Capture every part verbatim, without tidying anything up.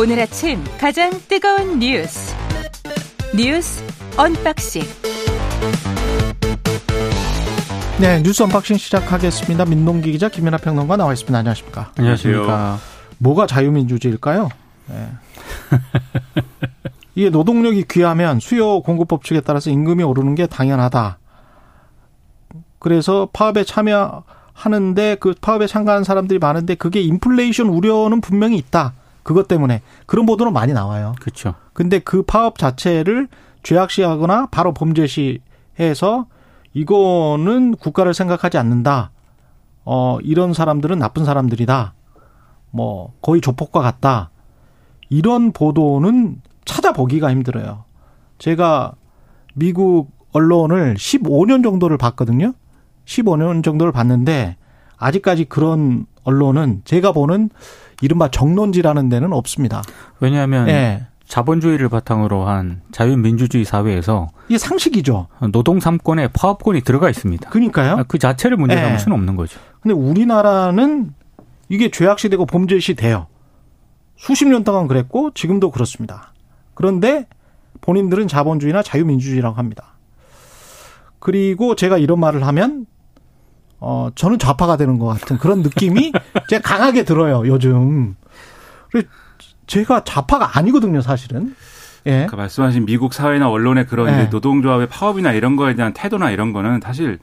오늘 아침 가장 뜨거운 뉴스 뉴스 언박싱. 네, 뉴스 언박싱 시작하겠습니다. 민동기 기자, 김민하 평론가 나와 있습니다. 안녕하십니까? 안녕하세요. 안녕하십니까? 뭐가 자유민주주의일까요? 네. 이게 노동력이 귀하면 수요 공급 법칙에 따라서 임금이 오르는 게 당연하다. 그래서 파업에 참여하는데 그 파업에 참가하는 사람들이 많은데 그게 인플레이션 우려는 분명히 있다. 그것 때문에 그런 보도는 많이 나와요. 그렇죠. 근데 그 파업 자체를 죄악시하거나 바로 범죄시해서 이거는 국가를 생각하지 않는다. 어, 이런 사람들은 나쁜 사람들이다. 뭐 거의 조폭과 같다. 이런 보도는 찾아보기가 힘들어요. 제가 미국 언론을 십오 년 정도를 봤거든요. 십오 년 정도를 봤는데 아직까지 그런 언론은 제가 보는 이른바 정론지라는 데는 없습니다. 왜냐하면 네. 자본주의를 바탕으로 한 자유민주주의 사회에서 이게 상식이죠. 노동 삼권에 파업권이 들어가 있습니다. 그러니까요. 그 자체를 문제 삼을 네. 수는 없는 거죠. 그런데 우리나라는 이게 죄악시되고 범죄시돼요. 수십 년 동안 그랬고 지금도 그렇습니다. 그런데 본인들은 자본주의나 자유민주주의라고 합니다. 그리고 제가 이런 말을 하면 어 저는 좌파가 되는 것 같은 그런 느낌이 제가 강하게 들어요 요즘. 그래서 제가 좌파가 아니거든요 사실은. 예. 아까 말씀하신 미국 사회나 언론의 그런 예. 노동조합의 파업이나 이런 거에 대한 태도나 이런 거는 사실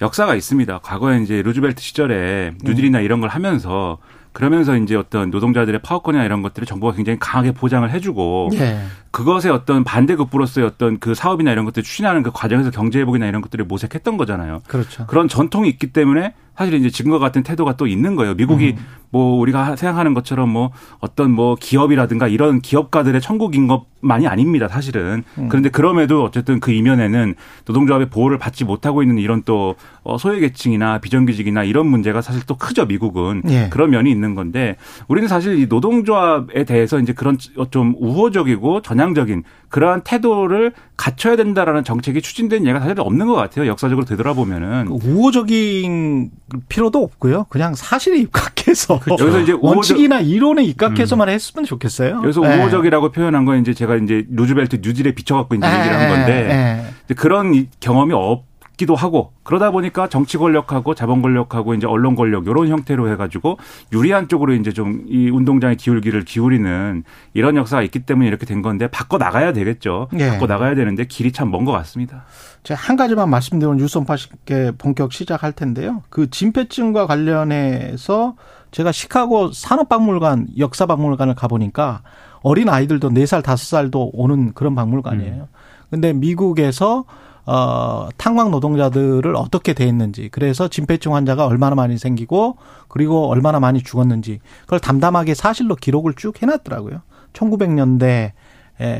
역사가 있습니다. 과거에 이제 루즈벨트 시절에 뉴딜이나 음. 이런 걸 하면서. 그러면서 이제 어떤 노동자들의 파업권이나 이런 것들을 정부가 굉장히 강하게 보장을 해주고 예. 그것의 어떤 반대급부로서의 어떤 그 사업이나 이런 것들을 추진하는 그 과정에서 경제회복이나 이런 것들을 모색했던 거잖아요. 그렇죠. 그런 전통이 있기 때문에 사실 이제 지금과 같은 태도가 또 있는 거예요. 미국이 음. 뭐 우리가 생각하는 것처럼 뭐 어떤 뭐 기업이라든가 이런 기업가들의 천국인 것만이 아닙니다. 사실은. 음. 그런데 그럼에도 어쨌든 그 이면에는 노동조합의 보호를 받지 못하고 있는 이런 또 소외계층이나 비정규직이나 이런 문제가 사실 또 크죠. 미국은. 예. 그런 면이 있는 건데 우리는 사실 이 노동조합에 대해서 이제 그런 좀 우호적이고 전향적인 그러한 태도를 갖춰야 된다라는 정책이 추진된 예가 사실 없는 것 같아요. 역사적으로 되돌아보면은 우호적인 필요도 없고요. 그냥 사실에 입각해서 그렇죠. 여기서 이제 우호적... 원칙이나 이론에 입각해서만 음. 했으면 좋겠어요. 여기서 네. 우호적이라고 표현한 건 이제 제가 이제 루즈벨트 뉴딜에 비춰갖고 이제 네. 얘기를 한 건데 네. 이제 그런 경험이 없. 기도 하고 그러다 보니까 정치 권력하고 자본 권력하고 이제 언론 권력 이런 형태로 해가지고 유리한 쪽으로 이제 좀 이 운동장의 기울기를 기울이는 이런 역사가 있기 때문에 이렇게 된 건데 바꿔 나가야 되겠죠. 네. 바꿔 나가야 되는데 길이 참 먼 것 같습니다. 제가 한 가지만 말씀드리면 뉴스 언박싱 본격 시작할 텐데요. 그 진폐증과 관련해서 제가 시카고 산업박물관 역사박물관을 가보니까 어린 아이들도 네 살 다섯 살도 오는 그런 박물관이에요. 그런데 음. 미국에서 어, 탄광 노동자들을 어떻게 대했는지, 그래서 진폐증 환자가 얼마나 많이 생기고, 그리고 얼마나 많이 죽었는지, 그걸 담담하게 사실로 기록을 쭉 해놨더라고요. 천구백 년대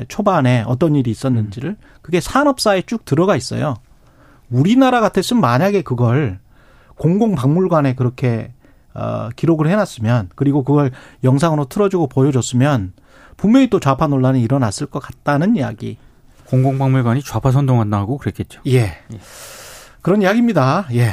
초반에 어떤 일이 있었는지를. 그게 산업사에 쭉 들어가 있어요. 우리나라 같았으면 만약에 그걸 공공박물관에 그렇게, 어, 기록을 해놨으면, 그리고 그걸 영상으로 틀어주고 보여줬으면, 분명히 또 좌파 논란이 일어났을 것 같다는 이야기. 공공박물관이 좌파 선동한다고 그랬겠죠. 예. 예. 그런 이야기입니다. 예.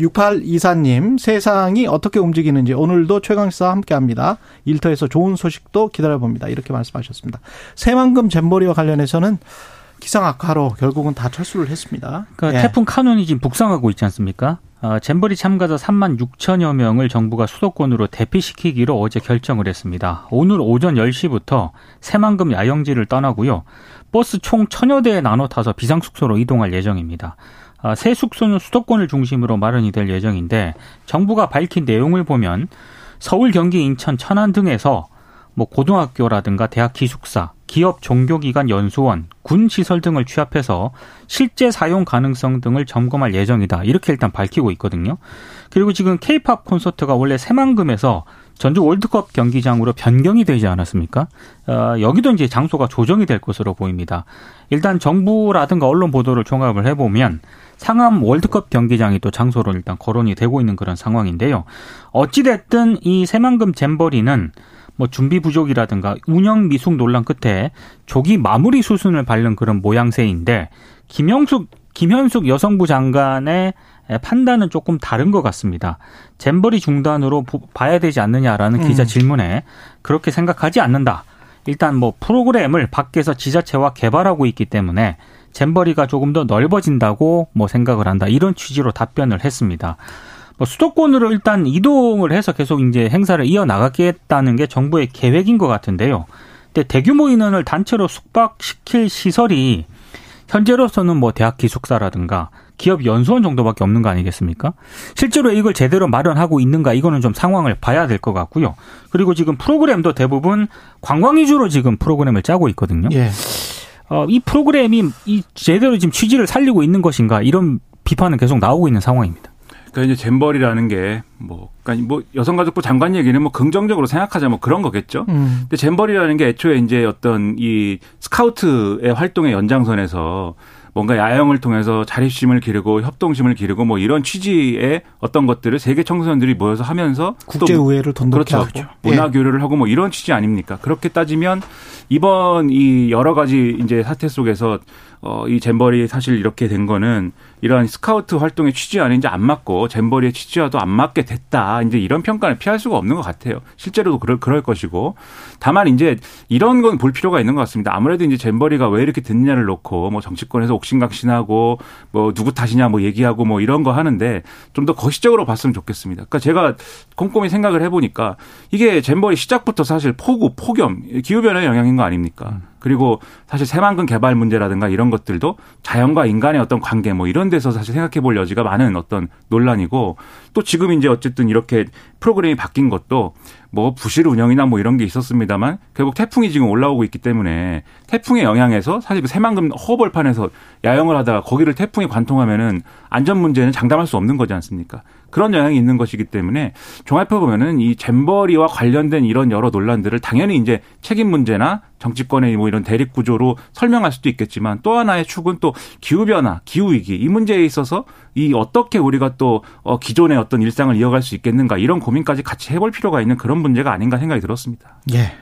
육팔이사 님, 세상이 어떻게 움직이는지 오늘도 최강시사와 함께합니다. 일터에서 좋은 소식도 기다려봅니다. 이렇게 말씀하셨습니다. 새만금 잼버리와 관련해서는 기상악화로 결국은 다 철수를 했습니다. 그러니까 예. 태풍 카눈이 지금 북상하고 있지 않습니까? 아, 잼버리 참가자 삼만 육천여 명을 정부가 수도권으로 대피시키기로 어제 결정을 했습니다. 오늘 오전 열 시부터 새만금 야영지를 떠나고요. 버스 총 천여 대에 나눠 타서 비상숙소로 이동할 예정입니다. 새 숙소는 수도권을 중심으로 마련이 될 예정인데 정부가 밝힌 내용을 보면 서울, 경기, 인천, 천안 등에서 뭐 고등학교라든가 대학 기숙사, 기업 종교기관 연수원, 군 시설 등을 취합해서 실제 사용 가능성 등을 점검할 예정이다. 이렇게 일단 밝히고 있거든요. 그리고 지금 K-팝 콘서트가 원래 새만금에서 전주 월드컵 경기장으로 변경이 되지 않았습니까? 어, 여기도 이제 장소가 조정이 될 것으로 보입니다. 일단 정부라든가 언론 보도를 종합을 해보면 상암 월드컵 경기장이 또 장소로 일단 거론이 되고 있는 그런 상황인데요. 어찌됐든 이 새만금 잼버리는 뭐 준비 부족이라든가 운영 미숙 논란 끝에 조기 마무리 수순을 밟는 그런 모양새인데 김영숙, 김현숙 여성부 장관의 판단은 조금 다른 것 같습니다. 잼버리 중단으로 봐야 되지 않느냐라는 기자 질문에 그렇게 생각하지 않는다. 일단 뭐 프로그램을 밖에서 지자체와 개발하고 있기 때문에 잼버리가 조금 더 넓어진다고 뭐 생각을 한다. 이런 취지로 답변을 했습니다. 뭐 수도권으로 일단 이동을 해서 계속 이제 행사를 이어나가겠다는 게 정부의 계획인 것 같은데요. 근데 대규모 인원을 단체로 숙박시킬 시설이 현재로서는 뭐 대학 기숙사라든가 기업 연수원 정도밖에 없는 거 아니겠습니까? 실제로 이걸 제대로 마련하고 있는가 이거는 좀 상황을 봐야 될 것 같고요. 그리고 지금 프로그램도 대부분 관광 위주로 지금 프로그램을 짜고 있거든요. 예. 어, 이 프로그램이 이 제대로 지금 취지를 살리고 있는 것인가 이런 비판은 계속 나오고 있는 상황입니다. 그러니까 이제 잼버리라는 게 뭐, 그러니까 뭐 여성가족부 장관 얘기는 뭐 긍정적으로 생각하자 뭐 그런 거겠죠. 음. 근데 잼버리라는 게 애초에 이제 어떤 이 스카우트의 활동의 연장선에서 뭔가 야영을 통해서 자립심을 기르고 협동심을 기르고 뭐 이런 취지의 어떤 것들을 세계 청소년들이 모여서 하면서 국제우애를 돈독히 하죠. 그렇죠. 문화 교류를 하고 뭐 이런 취지 아닙니까? 그렇게 따지면 이번 이 여러 가지 이제 사태 속에서 어, 이 잼버리 사실 이렇게 된 거는 이러한 스카우트 활동의 취지와는 이제 안 맞고 잼버리의 취지와도 안 맞게 됐다. 이제 이런 평가를 피할 수가 없는 것 같아요. 실제로도 그럴, 그럴 것이고. 다만 이제 이런 건 볼 필요가 있는 것 같습니다. 아무래도 이제 잼버리가 왜 이렇게 됐냐를 놓고 뭐 정치권에서 옥신각신하고 뭐 누구 탓이냐 뭐 얘기하고 뭐 이런 거 하는데 좀 더 거시적으로 봤으면 좋겠습니다. 그러니까 제가 꼼꼼히 생각을 해보니까 이게 잼버리 시작부터 사실 폭우, 폭염, 기후변화의 영향인 거 아닙니까? 그리고 사실 새만금 개발 문제라든가 이런 것들도 자연과 인간의 어떤 관계 뭐 이런 데서 사실 생각해 볼 여지가 많은 어떤 논란이고 또 지금 이제 어쨌든 이렇게 프로그램이 바뀐 것도 뭐 부실 운영이나 뭐 이런 게 있었습니다만 결국 태풍이 지금 올라오고 있기 때문에 태풍의 영향에서 사실 그 새만금 허벌판에서 야영을 하다가 거기를 태풍이 관통하면은 안전 문제는 장담할 수 없는 거지 않습니까? 그런 영향이 있는 것이기 때문에 종합해보면은 이 잼버리와 관련된 이런 여러 논란들을 당연히 이제 책임 문제나 정치권의 뭐 이런 대립 구조로 설명할 수도 있겠지만 또 하나의 축은 또 기후변화, 기후위기 이 문제에 있어서 이 어떻게 우리가 또 기존의 어떤 일상을 이어갈 수 있겠는가 이런 고민까지 같이 해볼 필요가 있는 그런 문제가 아닌가 생각이 들었습니다. 예.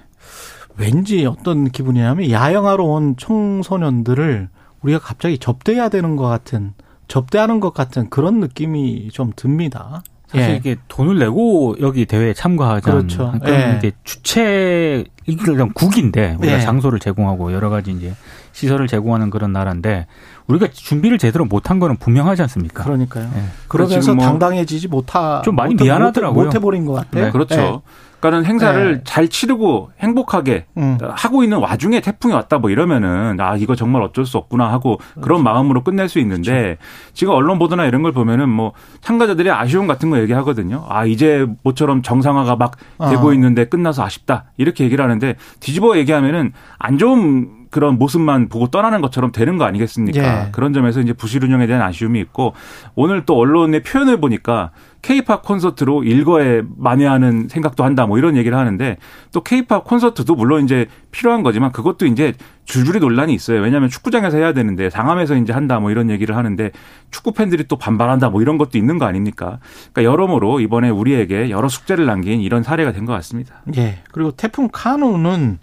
왠지 어떤 기분이냐면 야영하러 온 청소년들을 우리가 갑자기 접대해야 되는 것 같은 접대하는 것 같은 그런 느낌이 좀 듭니다. 사실 예. 이게 돈을 내고 여기 대회에 참가하지 않는 그렇죠. 그러니까 예. 이게 주체 일단 국인데 우리가 예. 장소를 제공하고 여러 가지 이제 시설을 제공하는 그런 나라인데 우리가 준비를 제대로 못한 거는 분명하지 않습니까? 그러니까요. 예. 그러면서 뭐 당당해지지 못하 좀 많이 못, 미안하더라고요. 못해버린 것 같아요. 네. 그렇죠. 예. 그러니까는 행사를 네. 잘 치르고 행복하게 음. 하고 있는 와중에 태풍이 왔다 뭐 이러면은 아 이거 정말 어쩔 수 없구나 하고 그런 그렇죠. 마음으로 끝낼 수 있는데 그렇죠. 지금 언론 보도나 이런 걸 보면은 뭐 참가자들이 아쉬움 같은 거 얘기하거든요. 아 이제 모처럼 정상화가 막 아. 되고 있는데 끝나서 아쉽다 이렇게 얘기를 하는데 뒤집어 얘기하면은 안 좋은 그런 모습만 보고 떠나는 것처럼 되는 거 아니겠습니까? 예. 그런 점에서 이제 부실 운영에 대한 아쉬움이 있고 오늘 또 언론의 표현을 보니까 K-팝 콘서트로 일거에 만회하는 생각도 한다 뭐 이런 얘기를 하는데 또 K-팝 콘서트도 물론 이제 필요한 거지만 그것도 이제 줄줄이 논란이 있어요. 왜냐하면 축구장에서 해야 되는데 상암에서 이제 한다 뭐 이런 얘기를 하는데 축구 팬들이 또 반발한다 뭐 이런 것도 있는 거 아닙니까? 그러니까 여러모로 이번에 우리에게 여러 숙제를 남긴 이런 사례가 된 것 같습니다. 예. 그리고 태풍 카누는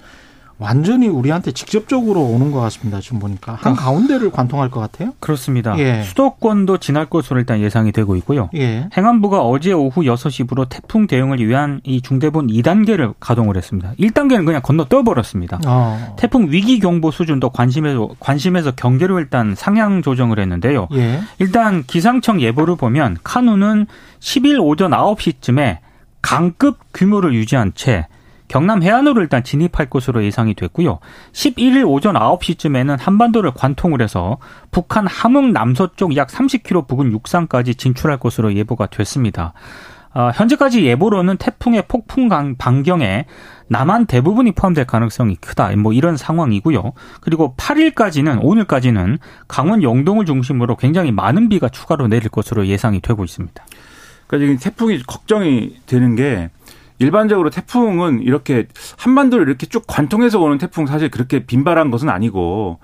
완전히 우리한테 직접적으로 오는 것 같습니다. 지금 보니까 한가운데를 관통할 것 같아요. 그렇습니다. 예. 수도권도 지날 것으로 일단 예상이 되고 있고요. 예. 행안부가 어제 오후 여섯 시부로 태풍 대응을 위한 이 중대본 이 단계를 가동을 했습니다. 일 단계는 그냥 건너뛰어버렸습니다. 어. 태풍 위기경보 수준도 관심에서, 관심에서 경계로 일단 상향 조정을 했는데요. 예. 일단 기상청 예보를 보면 카누는 십일 오전 아홉 시쯤에 강급 규모를 유지한 채 경남 해안으로 일단 진입할 것으로 예상이 됐고요. 십일 일 오전 아홉 시쯤에는 한반도를 관통을 해서 북한 함흥 남서쪽 약 삼십 킬로미터 부근 육상까지 진출할 것으로 예보가 됐습니다. 어, 현재까지 예보로는 태풍의 폭풍 반경에 남한 대부분이 포함될 가능성이 크다. 뭐 이런 상황이고요. 그리고 팔 일까지는 오늘까지는 강원 영동을 중심으로 굉장히 많은 비가 추가로 내릴 것으로 예상이 되고 있습니다. 그러니까 지금 태풍이 걱정이 되는 게 일반적으로 태풍은 이렇게 한반도를 이렇게 쭉 관통해서 오는 태풍 사실 그렇게 빈발한 것은 아니고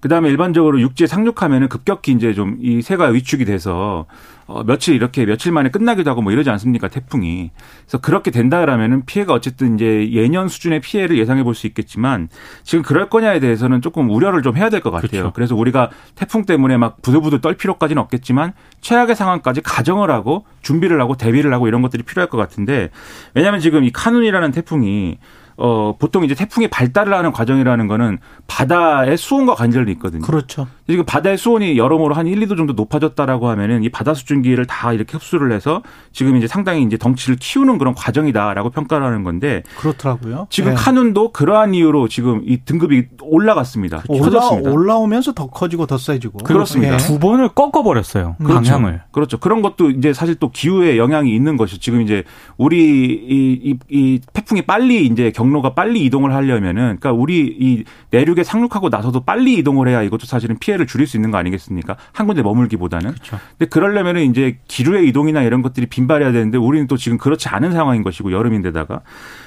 그다음에 일반적으로 육지에 상륙하면은 급격히 이제 좀 이 세가 위축이 돼서 어 며칠 이렇게 며칠 만에 끝나기도 하고 뭐 이러지 않습니까 태풍이. 그래서 그렇게 된다라면은 피해가 어쨌든 이제 예년 수준의 피해를 예상해 볼 수 있겠지만 지금 그럴 거냐에 대해서는 조금 우려를 좀 해야 될 것 같아요. 그렇죠. 그래서 우리가 태풍 때문에 막 부들부들 떨 필요까지는 없겠지만 최악의 상황까지 가정을 하고 준비를 하고 대비를 하고 이런 것들이 필요할 것 같은데 왜냐하면 지금 이 카눈이라는 태풍이 어, 보통 이제 태풍이 발달을 하는 과정이라는 거는 바다의 수온과 관절이 있거든요. 그렇죠. 지금 바다의 수온이 여러모로 한 일, 이 도 정도 높아졌다라고 하면은 이 바다 수증기를 다 이렇게 흡수를 해서 지금 이제 상당히 이제 덩치를 키우는 그런 과정이다라고 평가를 하는 건데. 그렇더라고요. 지금 네. 카눈도 그러한 이유로 지금 이 등급이 올라갔습니다. 커졌습니다. 올라, 올라오면서 더 커지고 더 세지고. 그렇습니다. 네. 두 번을 꺾어버렸어요. 그렇죠. 방향을. 그렇죠. 그런 것도 이제 사실 또 기후에 영향이 있는 것이 지금 이제 우리 이, 이, 이 태풍이 빨리 이제 경 경로가 빨리 이동을 하려면은, 그러니까 우리 이 내륙에 상륙하고 나서도 빨리 이동을 해야 이것도 사실은 피해를 줄일 수 있는 거 아니겠습니까? 한 군데 머물기보다는. 그렇죠. 근데 그러려면은 이제 기류의 이동이나 이런 것들이 빈발해야 되는데 우리는 또 지금 그렇지 않은 상황인 것이고 여름인데다가.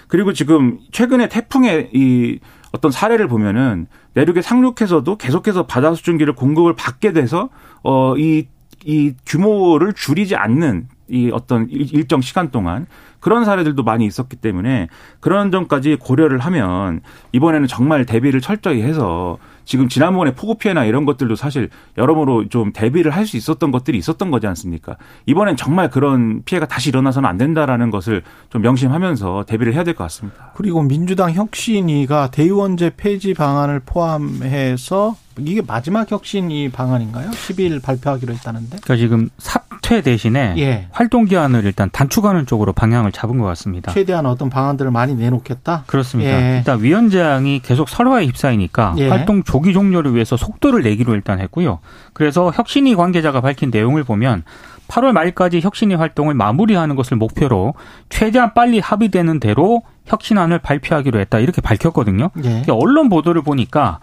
그리고 지금 최근에 태풍의 이 어떤 사례를 보면은 내륙에 상륙해서도 계속해서 바다 수증기를 공급을 받게 돼서 어, 이, 이 규모를 줄이지 않는 이 어떤 일정 시간 동안 그런 사례들도 많이 있었기 때문에 그런 점까지 고려를 하면 이번에는 정말 대비를 철저히 해서 지금 지난번에 폭우 피해나 이런 것들도 사실 여러모로 좀 대비를 할 수 있었던 것들이 있었던 거지 않습니까? 이번엔 정말 그런 피해가 다시 일어나서는 안 된다라는 것을 좀 명심하면서 대비를 해야 될 것 같습니다. 그리고 민주당 혁신위가 대의원제 폐지 방안을 포함해서 이게 마지막 혁신위 방안인가요? 십이 일 발표하기로 했다는데. 그러니까 지금 사퇴 대신에 예. 활동 기한을 일단 단축하는 쪽으로 방향을 잡은 것 같습니다. 최대한 어떤 방안들을 많이 내놓겠다? 그렇습니다. 예. 일단 위원장이 계속 설화에 휩싸이니까 예. 활동 조기 종료를 위해서 속도를 내기로 일단 했고요. 그래서 혁신위 관계자가 밝힌 내용을 보면 팔월 말까지 혁신위 활동을 마무리하는 것을 목표로 최대한 빨리 합의되는 대로 혁신안을 발표하기로 했다. 이렇게 밝혔거든요. 예. 그러니까 언론 보도를 보니까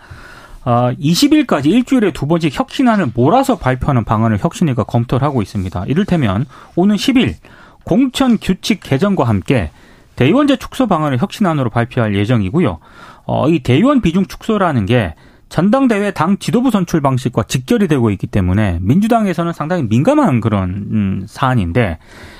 이십 일까지 일주일에 두 번씩 혁신안을 몰아서 발표하는 방안을 혁신위가 검토를 하고 있습니다. 이를테면 오는 십 일 공천 규칙 개정과 함께 대의원제 축소 방안을 혁신안으로 발표할 예정이고요. 어, 이 대의원 비중 축소라는 게 전당대회 당 지도부 선출 방식과 직결이 되고 있기 때문에 민주당에서는 상당히 민감한 그런 음, 사안인데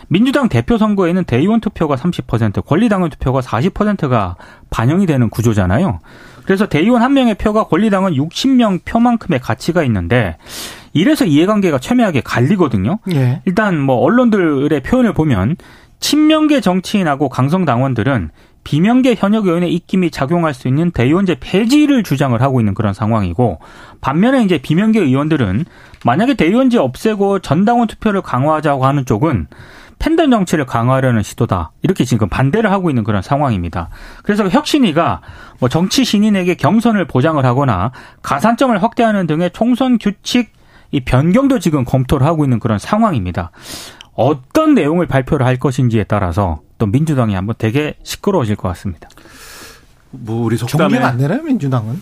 민주당 대표 선거에는 대의원 투표가 삼십 퍼센트, 권리당원 투표가 사십 퍼센트가 반영이 되는 구조잖아요. 그래서 대의원 한 명의 표가 권리당원 육십 명 표만큼의 가치가 있는데 이래서 이해관계가 첨예하게 갈리거든요. 예. 일단 뭐 언론들의 표현을 보면 친명계 정치인하고 강성당원들은 비명계 현역 의원의 입김이 작용할 수 있는 대의원제 폐지를 주장을 하고 있는 그런 상황이고 반면에 이제 비명계 의원들은 만약에 대의원제 없애고 전당원 투표를 강화하자고 하는 쪽은 팬덤 정치를 강화하려는 시도다. 이렇게 지금 반대를 하고 있는 그런 상황입니다. 그래서 혁신위가 뭐 정치 신인에게 경선을 보장을 하거나 가산점을 확대하는 등의 총선 규칙 이 변경도 지금 검토를 하고 있는 그런 상황입니다. 어떤 내용을 발표를 할 것인지에 따라서 또 민주당이 한번 되게 시끄러워질 것 같습니다. 뭐 우리 속담에 정리가 안 되나요, 민주당은?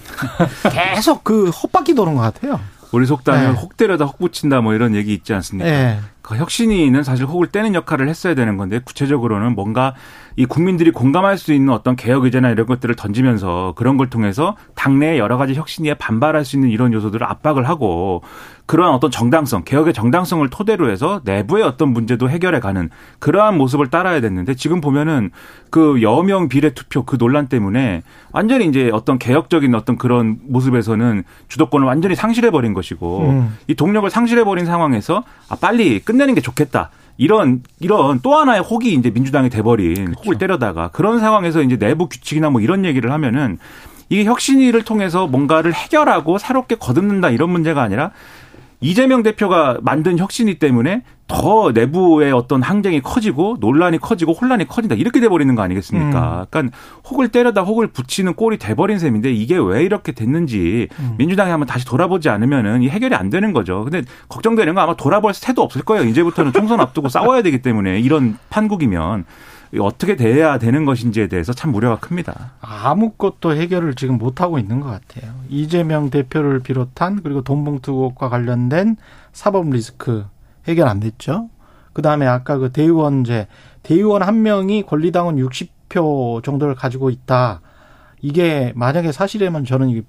계속 그 헛바퀴 도는 것 같아요. 우리 속담에 네. 혹 때려다 혹 붙인다 뭐 이런 얘기 있지 않습니까? 네. 그 혁신위는 사실 혹을 떼는 역할을 했어야 되는 건데 구체적으로는 뭔가 이 국민들이 공감할 수 있는 어떤 개혁 의제나 이런 것들을 던지면서 그런 걸 통해서 당내의 여러 가지 혁신위에 반발할 수 있는 이런 요소들을 압박을 하고 그러한 어떤 정당성, 개혁의 정당성을 토대로 해서 내부의 어떤 문제도 해결해가는 그러한 모습을 따라야 됐는데 지금 보면은 그 여명 비례 투표 그 논란 때문에 완전히 이제 어떤 개혁적인 어떤 그런 모습에서는 주도권을 완전히 상실해버린 것이고 음. 이 동력을 상실해버린 상황에서 아, 빨리 끝내는 게 좋겠다. 이런 이런 또 하나의 혹이 이제 민주당이 돼버린 그렇죠. 혹을 때려다가 그런 상황에서 이제 내부 규칙이나 뭐 이런 얘기를 하면은 이게 혁신위를 통해서 뭔가를 해결하고 새롭게 거듭는다 이런 문제가 아니라 이재명 대표가 만든 혁신위 때문에 더 내부의 어떤 항쟁이 커지고 논란이 커지고 혼란이 커진다 이렇게 돼버리는 거 아니겠습니까? 음. 그러니까 혹을 때려다 혹을 붙이는 꼴이 돼버린 셈인데 이게 왜 이렇게 됐는지 음. 민주당이 한번 다시 돌아보지 않으면은 해결이 안 되는 거죠. 근데 걱정되는 건 아마 돌아볼 새도 없을 거예요. 이제부터는 총선 앞두고 싸워야 되기 때문에 이런 판국이면. 어떻게 돼야 되는 것인지에 대해서 참 우려가 큽니다. 아무것도 해결을 지금 못하고 있는 것 같아요. 이재명 대표를 비롯한 그리고 돈봉투 의혹과 관련된 사법 리스크 해결 안 됐죠. 그다음에 아까 그 대의원제 대의원 한 명이 권리당원 육십 표 정도를 가지고 있다. 이게 만약에 사실이면 저는 이게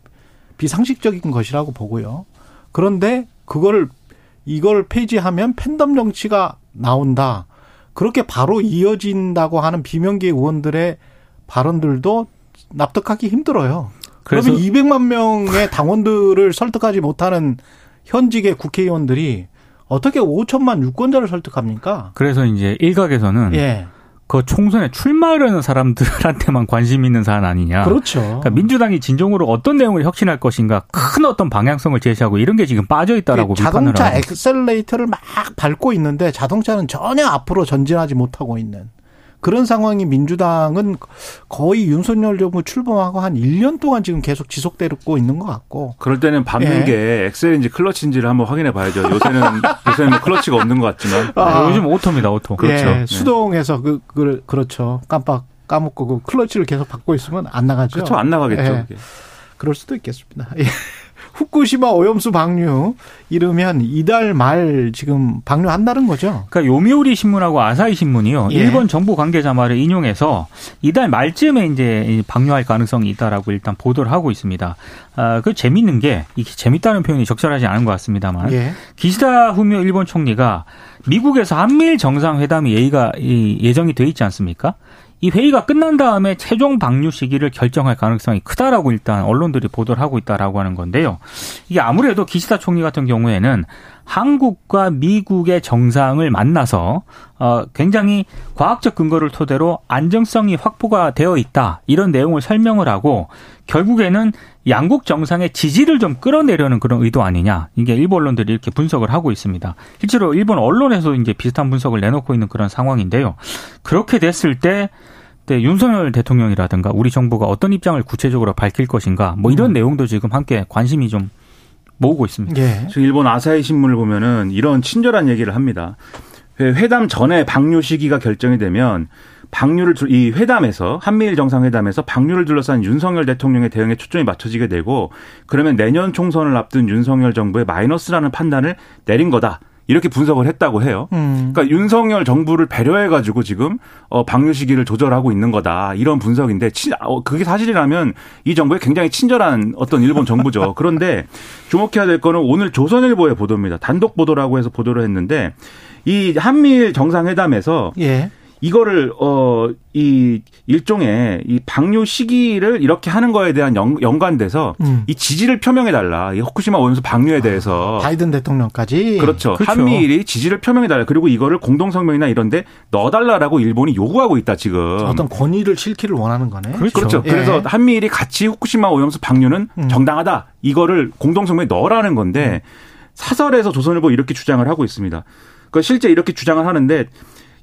비상식적인 것이라고 보고요. 그런데 그걸 이걸 폐지하면 팬덤 정치가 나온다. 그렇게 바로 이어진다고 하는 비명계 의원들의 발언들도 납득하기 힘들어요. 그러면 이백만 명의 당원들을 설득하지 못하는 현직의 국회의원들이 어떻게 오천만 유권자를 설득합니까? 그래서 이제 일각에서는 예. 그 총선에 출마하려는 사람들한테만 관심 있는 사안 아니냐. 그렇죠. 그러니까 민주당이 진정으로 어떤 내용을 혁신할 것인가, 큰 어떤 방향성을 제시하고 이런 게 지금 빠져 있다라고 비판을 하고. 자동차 엑셀레이터를 막 밟고 있는데 자동차는 전혀 앞으로 전진하지 못하고 있는 그런 상황이 민주당은 거의 윤석열 정부 출범하고 한 일 년 동안 지금 계속 지속되고 있는 것 같고. 그럴 때는 밟는 예. 게 엑셀인지 클러치인지를 한번 확인해 봐야죠. 요새는, 요새는 뭐 클러치가 없는 것 같지만. 아. 요즘 오토입니다, 오토. 그렇죠. 예, 수동에서 그, 그, 그렇죠. 깜빡 까먹고 그 클러치를 계속 밟고 있으면 안 나가죠. 그렇죠. 안 나가겠죠. 예. 그럴 수도 있겠습니다. 예. 후쿠시마 오염수 방류 이르면 이달 말 지금 방류한다는 거죠. 그러니까 요미우리 신문하고 아사히 신문이요. 예. 일본 정부 관계자 말을 인용해서 이달 말쯤에 이제 방류할 가능성이 있다라고 일단 보도를 하고 있습니다. 아, 그 재밌는 게 이게 재밌다는 표현이 적절하지 않은 것 같습니다만 예. 기시다 후미오 일본 총리가 미국에서 한미일 정상회담이 예의가 예정이 돼 있지 않습니까? 이 회의가 끝난 다음에 최종 방류 시기를 결정할 가능성이 크다라고 일단 언론들이 보도를 하고 있다라고 하는 건데요. 이게 아무래도 기시다 총리 같은 경우에는 한국과 미국의 정상을 만나서 어 굉장히 과학적 근거를 토대로 안정성이 확보가 되어 있다. 이런 내용을 설명을 하고 결국에는 양국 정상의 지지를 좀 끌어내려는 그런 의도 아니냐. 이게 일본 언론들이 이렇게 분석을 하고 있습니다. 실제로 일본 언론에서도 이제 비슷한 분석을 내놓고 있는 그런 상황인데요. 그렇게 됐을 때 윤석열 대통령이라든가 우리 정부가 어떤 입장을 구체적으로 밝힐 것인가. 뭐 이런 음. 내용도 지금 함께 관심이 좀 모으고 있습니다. 예. 지금 일본 아사히 신문을 보면은 이런 친절한 얘기를 합니다. 회담 전에 방류 시기가 결정이 되면 방류를 이 회담에서 한미일 정상회담에서 방류를 둘러싼 윤석열 대통령의 대응에 초점이 맞춰지게 되고 그러면 내년 총선을 앞둔 윤석열 정부의 마이너스라는 판단을 내린 거다. 이렇게 분석을 했다고 해요. 음. 그러니까 윤석열 정부를 배려해가지고 지금 어 방류 시기를 조절하고 있는 거다. 이런 분석인데 치, 어, 그게 사실이라면 이 정부에 굉장히 친절한 어떤 일본 정부죠. 그런데 주목해야 될 거는 오늘 조선일보의 보도입니다. 단독 보도라고 해서 보도를 했는데 이 한미일 정상회담에서 예. 이거를 어 이 일종의 이 방류 시기를 이렇게 하는 거에 대한 연, 연관돼서 음. 이 지지를 표명해 달라. 이 후쿠시마 오염수 방류에 대해서 아, 바이든 대통령까지 그렇죠. 그렇죠. 한미일이 지지를 표명해 달라. 그리고 이거를 공동 성명이나 이런 데 넣어 달라라고 일본이 요구하고 있다, 지금. 어떤 권위를 실기를 원하는 거네. 그렇죠. 그렇죠. 예. 그래서 한미일이 같이 후쿠시마 오염수 방류는 음. 정당하다. 이거를 공동 성명에 넣으라는 건데 음. 사설에서 조선일보 이렇게 주장을 하고 있습니다. 그러니까 실제 이렇게 주장을 하는데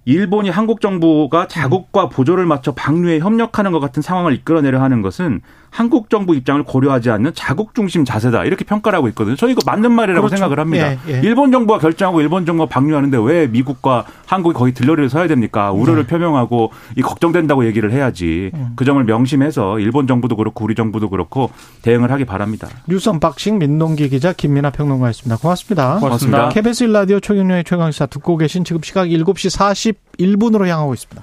일본이 한국 정부가 자국과 보조를 맞춰 방류에 협력하는 것 같은 상황을 이끌어내려 하는 것은 한국 정부 입장을 고려하지 않는 자국 중심 자세다. 이렇게 평가를 하고 있거든요. 저 이거 맞는 말이라고 그렇죠. 생각을 합니다. 예, 예. 일본 정부가 결정하고 일본 정부가 방류하는데 왜 미국과 한국이 거기 들러리를 서야 됩니까? 우려를 네. 표명하고 이 걱정된다고 얘기를 해야지. 음. 그 점을 명심해서 일본 정부도 그렇고 우리 정부도 그렇고 대응을 하기 바랍니다. 뉴스 언박싱 민동기 기자 김민하 평론가였습니다. 고맙습니다. 고맙습니다. 고맙습니다. 케이비에스 일 라디오 최경영의 최강시사 듣고 계신 지금 시각 일곱 시 사십 분 일 분으로 향하고 있습니다.